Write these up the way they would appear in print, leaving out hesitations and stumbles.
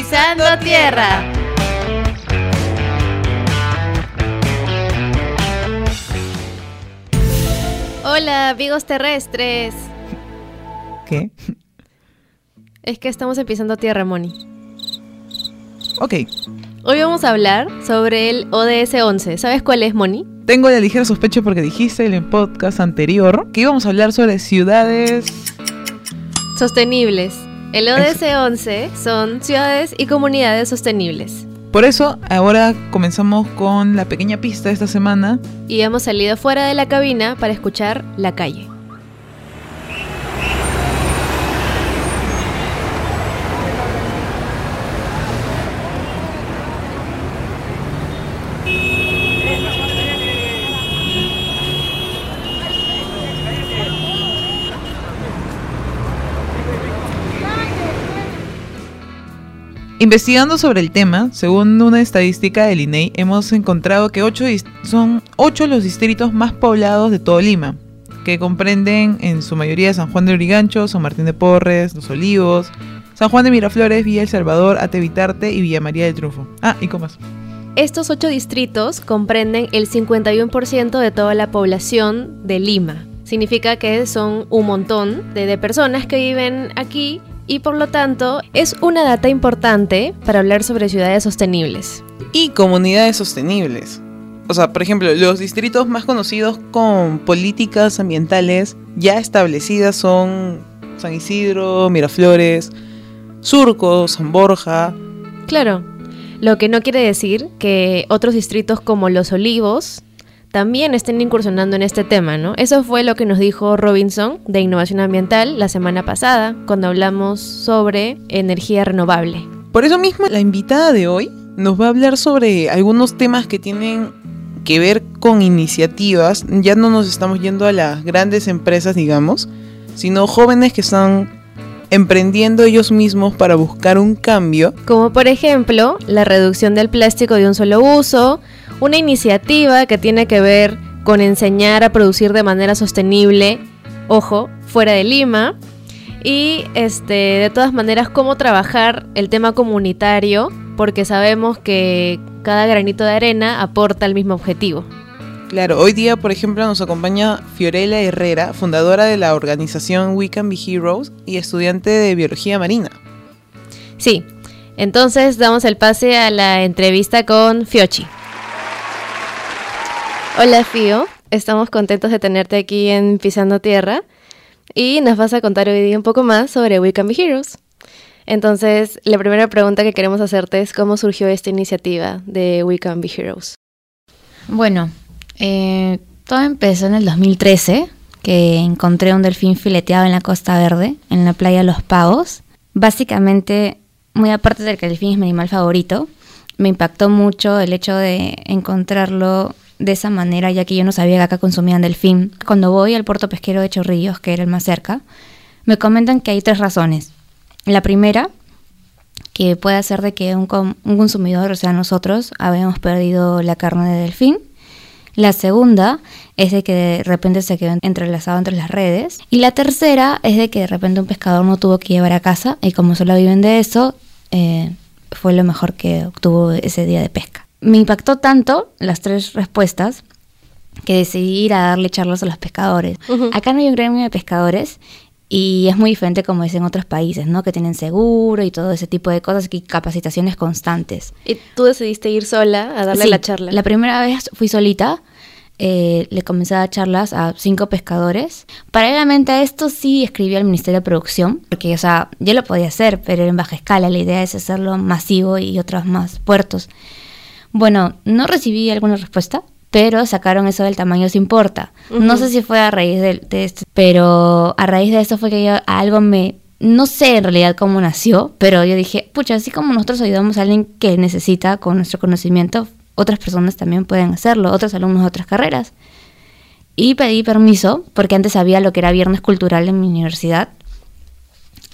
Pisando Tierra. Hola, amigos terrestres. ¿Qué? Es que estamos en Pisando Tierra, Moni. Ok. Hoy vamos a hablar sobre el ODS-11. ¿Sabes cuál es, Moni? Tengo la ligera sospecha porque dijiste en el podcast anterior que íbamos a hablar sobre ciudades sostenibles. El ODS-11 son ciudades y comunidades sostenibles. Por eso, ahora comenzamos con la pequeña pista de esta semana. Y hemos salido fuera de la cabina para escuchar la calle. Investigando sobre el tema, según una estadística del INEI, hemos encontrado que son 8 los distritos más poblados de todo Lima, que comprenden en su mayoría San Juan de Lurigancho, San Martín de Porres, Los Olivos, San Juan de Miraflores, Villa El Salvador, Ate Vitarte y Villa María del Triunfo. Ah, y con más. Estos 8 distritos comprenden el 51% de toda la población de Lima. Significa que son un montón de personas que viven aquí. Y por lo tanto, es una data importante para hablar sobre ciudades sostenibles. Y comunidades sostenibles. O sea, por ejemplo, los distritos más conocidos con políticas ambientales ya establecidas son San Isidro, Miraflores, Surco, San Borja. Claro, lo que no quiere decir que otros distritos como Los Olivos también estén incursionando en este tema, ¿no? Eso fue lo que nos dijo Robinson de Innovación Ambiental la semana pasada, cuando hablamos sobre energía renovable. Por eso mismo, la invitada de hoy nos va a hablar sobre algunos temas que tienen que ver con iniciativas. Ya no nos estamos yendo a las grandes empresas, digamos, sino jóvenes que están emprendiendo ellos mismos para buscar un cambio. Como por ejemplo, la reducción del plástico de un solo uso, una iniciativa que tiene que ver con enseñar a producir de manera sostenible, ojo, fuera de Lima, y de todas maneras cómo trabajar el tema comunitario, porque sabemos que cada granito de arena aporta al mismo objetivo. Claro, hoy día, por ejemplo, nos acompaña Fiorella Herrera, fundadora de la organización We Can Be Heroes y estudiante de Biología Marina. Sí, entonces damos el pase a la entrevista con Fiochi. Hola Fio, estamos contentos de tenerte aquí en Pisando Tierra y nos vas a contar hoy día un poco más sobre We Can Be Heroes. Entonces, la primera pregunta que queremos hacerte es ¿cómo surgió esta iniciativa de We Can Be Heroes? Bueno, todo empezó en el 2013, que encontré un delfín fileteado en la Costa Verde, en la playa Los Pagos. Básicamente, muy aparte de que el delfín es mi animal favorito, me impactó mucho el hecho de encontrarlo de esa manera, ya que yo no sabía que acá consumían delfín. Cuando voy al puerto pesquero de Chorrillos, que era el más cerca, me comentan que hay 3 razones. La primera, que puede ser de que un consumidor, o sea nosotros, habíamos perdido la carne de delfín. La segunda es de que de repente se quedó entrelazado entre las redes. Y la tercera es de que de repente un pescador no tuvo que llevar a casa, y como solo viven de eso, fue lo mejor que obtuvo ese día de pesca. Me impactó tanto las 3 respuestas que decidí ir a darle charlas a los pescadores. Uh-huh. Acá no hay un gremio de pescadores y es muy diferente como es en otros países, ¿no? Que tienen seguro y todo ese tipo de cosas y capacitaciones constantes. ¿Y tú decidiste ir sola a darle la charla? La primera vez fui solita. Le comencé a dar charlas a 5 pescadores. Paralelamente a esto sí escribí al Ministerio de Producción, porque, o sea, yo lo podía hacer, pero en baja escala. La idea es hacerlo masivo y otros más puertos. Bueno, no recibí alguna respuesta, pero sacaron eso del tamaño se importa. Uh-huh. No sé si fue a raíz de esto, pero a raíz de eso fue que yo algo me... No sé en realidad cómo nació, pero yo dije, pucha, así como nosotros ayudamos a alguien que necesita con nuestro conocimiento, otras personas también pueden hacerlo, otros alumnos de otras carreras. Y pedí permiso, porque antes había lo que era Viernes Cultural en mi universidad,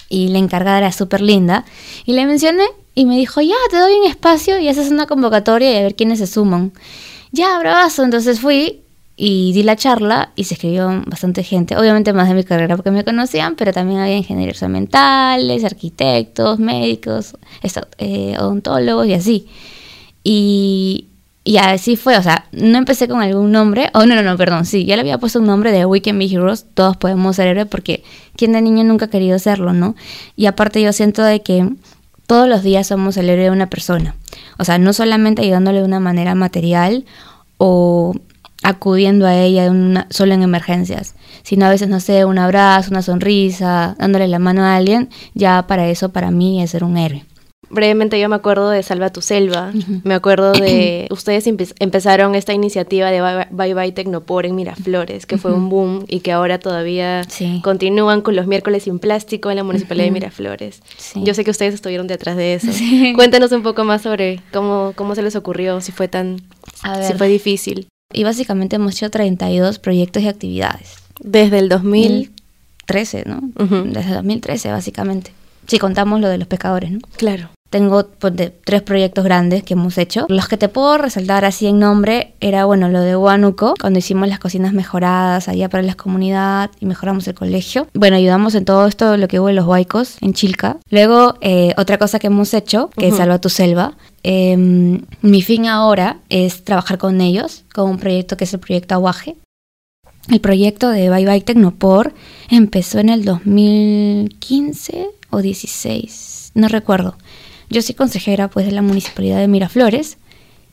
y la encargada era súper linda, y le mencioné, y me dijo, ya, te doy un espacio y haces una convocatoria y a ver quiénes se suman. Ya, bravazo. Entonces fui y di la charla y se escribió bastante gente, obviamente más de mi carrera porque me conocían, pero también había ingenieros ambientales, arquitectos, médicos, odontólogos y así. Y así fue, o sea, no empecé con algún nombre, sí, ya le había puesto un nombre de We Can Be Heroes, todos podemos ser héroes, porque quien de niño nunca ha querido serlo, ¿no? Y aparte yo siento de que todos los días somos el héroe de una persona, o sea, no solamente ayudándole de una manera material o acudiendo a ella solo en emergencias, sino a veces, no sé, un abrazo, una sonrisa, dándole la mano a alguien, ya para eso, para mí, es ser un héroe. Brevemente yo me acuerdo de Salva tu Selva, uh-huh. Me acuerdo de... ustedes empezaron esta iniciativa de Bye Bye Tecnopor en Miraflores, que fue un boom y que ahora todavía continúan con los miércoles sin plástico en la Municipalidad de Miraflores. Sí. Yo sé que ustedes estuvieron detrás de eso. Sí. Cuéntanos un poco más sobre cómo se les ocurrió, si fue si fue difícil. Y básicamente hemos hecho 32 proyectos y actividades. Desde el 2013, ¿no? Uh-huh. Desde el 2013, básicamente. Si contamos lo de los pescadores, ¿no? Claro. Tengo 3 proyectos grandes que hemos hecho. Los que te puedo resaltar así en nombre era, bueno, lo de Huánuco, cuando hicimos las cocinas mejoradas allá para la comunidad y mejoramos el colegio. Bueno, ayudamos en todo esto, lo que hubo en los huaicos, en Chilca. Luego, otra cosa que hemos hecho, que es Salva tu Selva. Mi fin ahora es trabajar con ellos, con un proyecto que es el Proyecto Aguaje. El proyecto de Bye Bye Tecnopor empezó en el 2015 o 16, no recuerdo. Yo soy consejera pues de la Municipalidad de Miraflores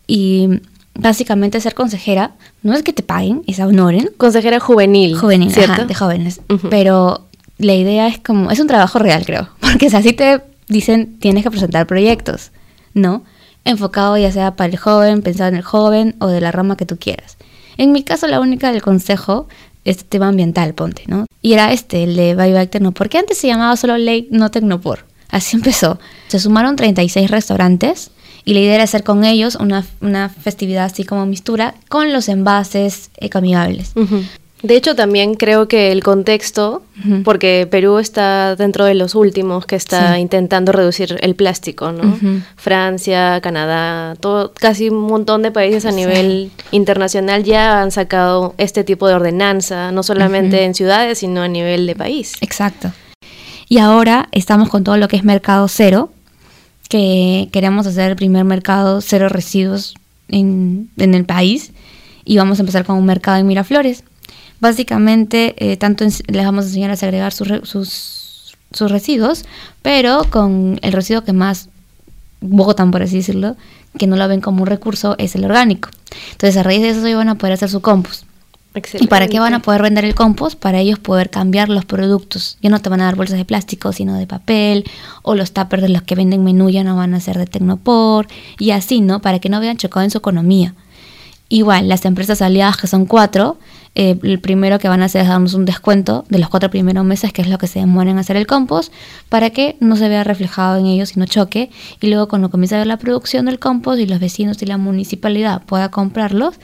y básicamente ser consejera no es que te paguen, es honoren. Consejera juvenil. Juvenil, ¿cierto? Ajá, de jóvenes. Uh-huh. Pero la idea es como, es un trabajo real creo, porque si así te dicen tienes que presentar proyectos, ¿no? Enfocado ya sea para el joven, pensado en el joven o de la rama que tú quieras. En mi caso la única del consejo es tema ambiental, ponte, ¿no? Y era el de Bye Bye Tecnopor, que antes se llamaba solo Ley No Tecnopor. Así empezó. Se sumaron 36 restaurantes y la idea era hacer con ellos una festividad así como Mistura con los envases ecoamigables. Uh-huh. De hecho, también creo que el contexto, uh-huh. porque Perú está dentro de los últimos que está intentando reducir el plástico, ¿no? Uh-huh. Francia, Canadá, todo, casi un montón de países a nivel internacional ya han sacado este tipo de ordenanza, no solamente en ciudades, sino a nivel de país. Exacto. Y ahora estamos con todo lo que es mercado cero, que queremos hacer el primer mercado cero residuos en el país y vamos a empezar con un mercado en Miraflores. Básicamente, les vamos a enseñar a segregar sus residuos, pero con el residuo que más botan, por así decirlo, que no lo ven como un recurso, es el orgánico. Entonces, a raíz de eso, ellos van a poder hacer su compost. Excelente. ¿Y para qué van a poder vender el compost? Para ellos poder cambiar los productos. Ya no te van a dar bolsas de plástico, sino de papel, o los tuppers de los que venden menú ya no van a ser de Tecnopor, y así, ¿no? Para que no vean chocado en su economía. Igual, las empresas aliadas, que son 4, el primero que van a hacer es darnos un descuento de los 4 primeros meses, que es lo que se demoran en hacer el compost, para que no se vea reflejado en ellos y no choque. Y luego cuando comience a ver la producción del compost y los vecinos y la municipalidad pueda comprarlos,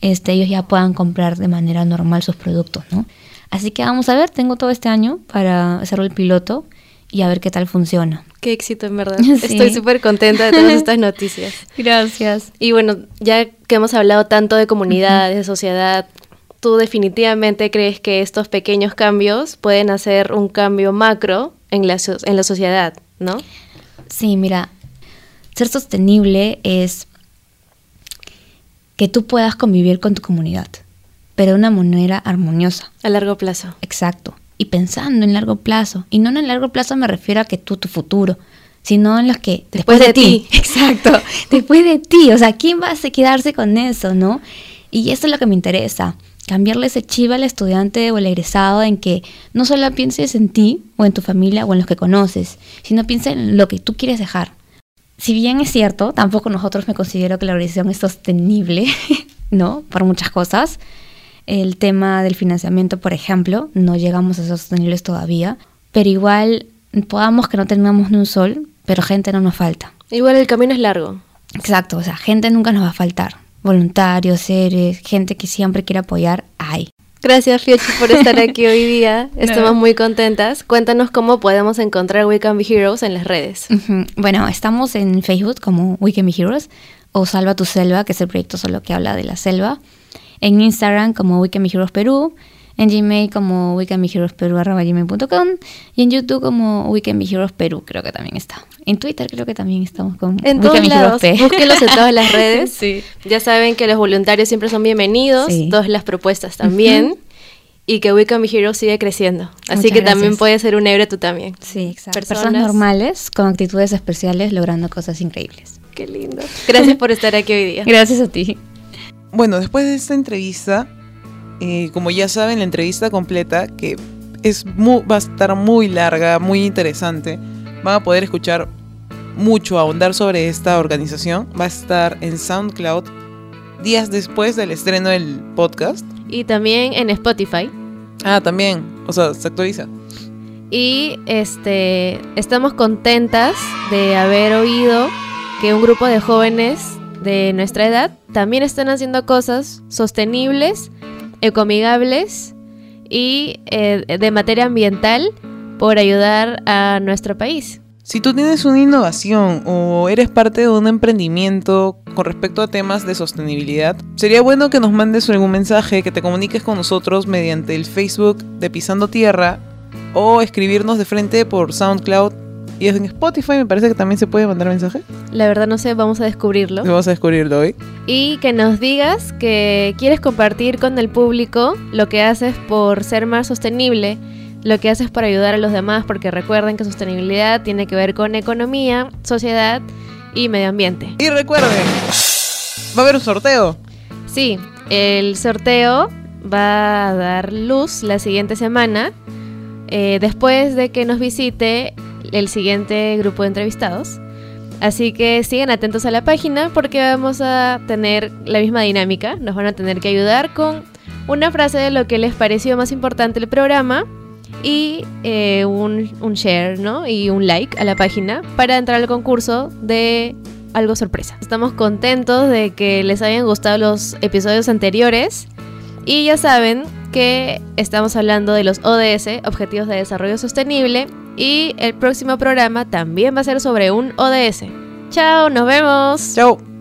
ellos ya puedan comprar de manera normal sus productos, ¿no? Así que vamos a ver, tengo todo este año para hacerlo el piloto y a ver qué tal funciona. Qué éxito, en verdad. Sí. Estoy súper contenta de todas estas noticias. Gracias. Y bueno, ya que hemos hablado tanto de comunidad, de sociedad, ¿tú definitivamente crees que estos pequeños cambios pueden hacer un cambio macro en la sociedad, no? Sí, mira, ser sostenible es que tú puedas convivir con tu comunidad, pero de una manera armoniosa. A largo plazo. Exacto. Y pensando en largo plazo. Y no en el largo plazo me refiero a que tú, tu futuro, sino en los que... Después de ti. Exacto. Después de ti. O sea, ¿quién va a quedarse con eso, no? Y eso es lo que me interesa. Cambiarle ese chip al estudiante o al egresado en que no solo pienses en ti o en tu familia o en los que conoces, sino piensa en lo que tú quieres dejar. Si bien es cierto, tampoco nosotros me considero que la organización es sostenible, ¿no? Por muchas cosas. El tema del financiamiento, por ejemplo, no llegamos a ser sostenibles todavía, pero igual podamos que no tengamos ni un sol, pero gente no nos falta. Igual el camino es largo. Exacto, o sea, gente nunca nos va a faltar. Voluntarios, seres, gente que siempre quiere apoyar, hay. Gracias, Fiochi, por estar aquí hoy día. Estamos muy contentas. Cuéntanos cómo podemos encontrar We Can Be Heroes en las redes. Uh-huh. Bueno, estamos en Facebook como We Can Be Heroes o Salva tu Selva, que es el proyecto solo que habla de la selva. en Instagram como We Can Be Heroes Perú, en Gmail como We Can Be Heroes Perú @gmail.com y en YouTube como We Can Be Heroes Perú, creo que también está. En Twitter creo que también estamos con en todos lados, búsquenlos en todas las redes. Sí. Ya saben que los voluntarios siempre son bienvenidos, sí. Todas las propuestas también. Uh-huh. Y que We Can Be Heroes sigue creciendo. Así que gracias. También puedes ser un héroe tú también. Sí, exacto. Personas normales con actitudes especiales logrando cosas increíbles. Qué lindo. Gracias por estar aquí hoy día. Gracias a ti. Bueno, después de esta entrevista, como ya saben, la entrevista completa, que es va a estar muy larga, muy interesante, van a poder escuchar mucho, ahondar sobre esta organización. Va a estar en SoundCloud días después del estreno del podcast. Y también en Spotify. Ah, también. O sea, se actualiza. Y estamos contentas de haber oído que un grupo de jóvenes de nuestra edad también están haciendo cosas sostenibles, ecoamigables y de materia ambiental por ayudar a nuestro país. Si tú tienes una innovación o eres parte de un emprendimiento con respecto a temas de sostenibilidad, sería bueno que nos mandes algún mensaje, que te comuniques con nosotros mediante el Facebook de Pisando Tierra o escribirnos de frente por SoundCloud y en Spotify me parece que también se puede mandar mensaje. La verdad no sé, vamos a descubrirlo. Vamos a descubrirlo hoy. Y que nos digas que quieres compartir con el público lo que haces por ser más sostenible, lo que haces para ayudar a los demás, porque recuerden que sostenibilidad tiene que ver con economía, sociedad y medio ambiente. Y recuerden, va a haber un sorteo. Sí, el sorteo va a dar luz la siguiente semana, después de que nos visite el siguiente grupo de entrevistados. Así que sigan atentos a la página porque vamos a tener la misma dinámica. Nos van a tener que ayudar con una frase de lo que les pareció más importante el programa. Y un share, ¿no? Y un like a la página para entrar al concurso de algo sorpresa. Estamos contentos de que les hayan gustado los episodios anteriores. Y ya saben que estamos hablando de los ODS, Objetivos de Desarrollo Sostenible. Y el próximo programa también va a ser sobre un ODS. ¡Chao! ¡Nos vemos! ¡Chao!